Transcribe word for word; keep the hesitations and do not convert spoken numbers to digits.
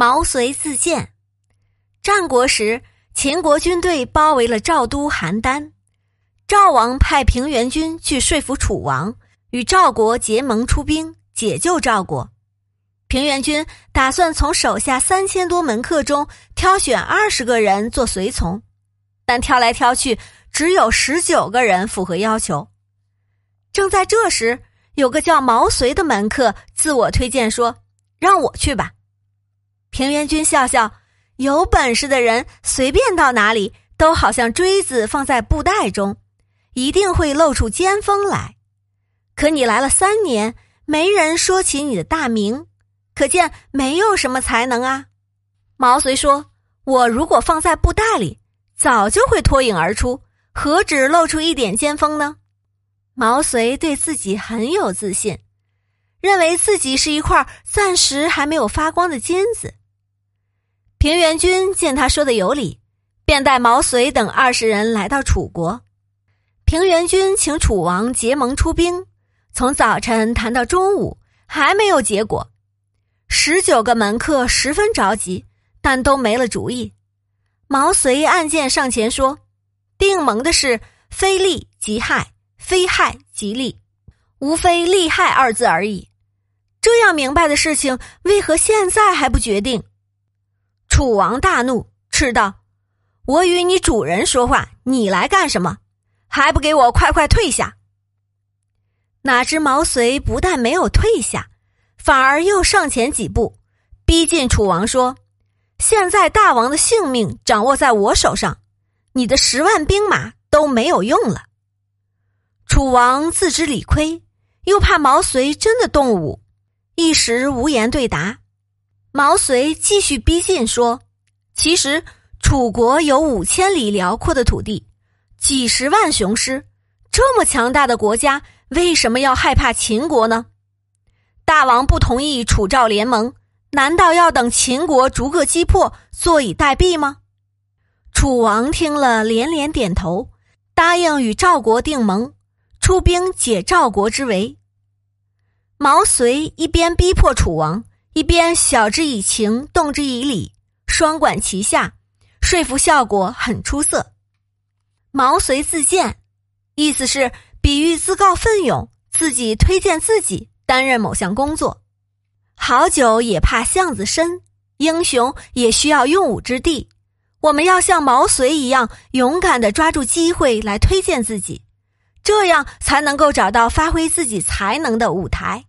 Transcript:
毛遂自荐。战国时，秦国军队包围了赵都邯郸，赵王派平原君去说服楚王，与赵国结盟出兵，解救赵国。平原君打算从手下三千多门客中挑选二十个人做随从，但挑来挑去，只有十九个人符合要求。正在这时，有个叫毛遂的门客自我推荐说：“让我去吧。”平原君笑笑，有本事的人随便到哪里，都好像锥子放在布袋中，一定会露出尖锋来。可你来了三年，没人说起你的大名，可见没有什么才能啊。毛遂说：“我如果放在布袋里，早就会脱颖而出，何止露出一点尖锋呢？”毛遂对自己很有自信，认为自己是一块暂时还没有发光的金子。平原君见他说的有理，便带毛遂等二十人来到楚国。平原君请楚王结盟出兵，从早晨谈到中午，还没有结果。十九个门客十分着急，但都没了主意。毛遂暗箭上前说：“定盟的事，非利即害，非害即利，无非利害二字而已。这样明白的事情，为何现在还不决定？”楚王大怒，斥道：“我与你主人说话，你来干什么？还不给我快快退下！”哪知毛遂不但没有退下，反而又上前几步，逼近楚王说：“现在大王的性命掌握在我手上，你的十万兵马都没有用了。”楚王自知理亏，又怕毛遂真的动武，一时无言对答。毛遂继续逼近说：“其实楚国有五千里辽阔的土地，几十万雄师，这么强大的国家，为什么要害怕秦国呢？大王不同意楚赵联盟，难道要等秦国逐个击破，坐以待毙吗？”楚王听了连连点头，答应与赵国定盟，出兵解赵国之围。毛遂一边逼迫楚王，一边晓之以情，动之以理，双管齐下，说服效果很出色。毛遂自荐，意思是比喻自告奋勇，自己推荐自己担任某项工作。好酒也怕巷子深，英雄也需要用武之地。我们要像毛遂一样，勇敢地抓住机会来推荐自己，这样才能够找到发挥自己才能的舞台。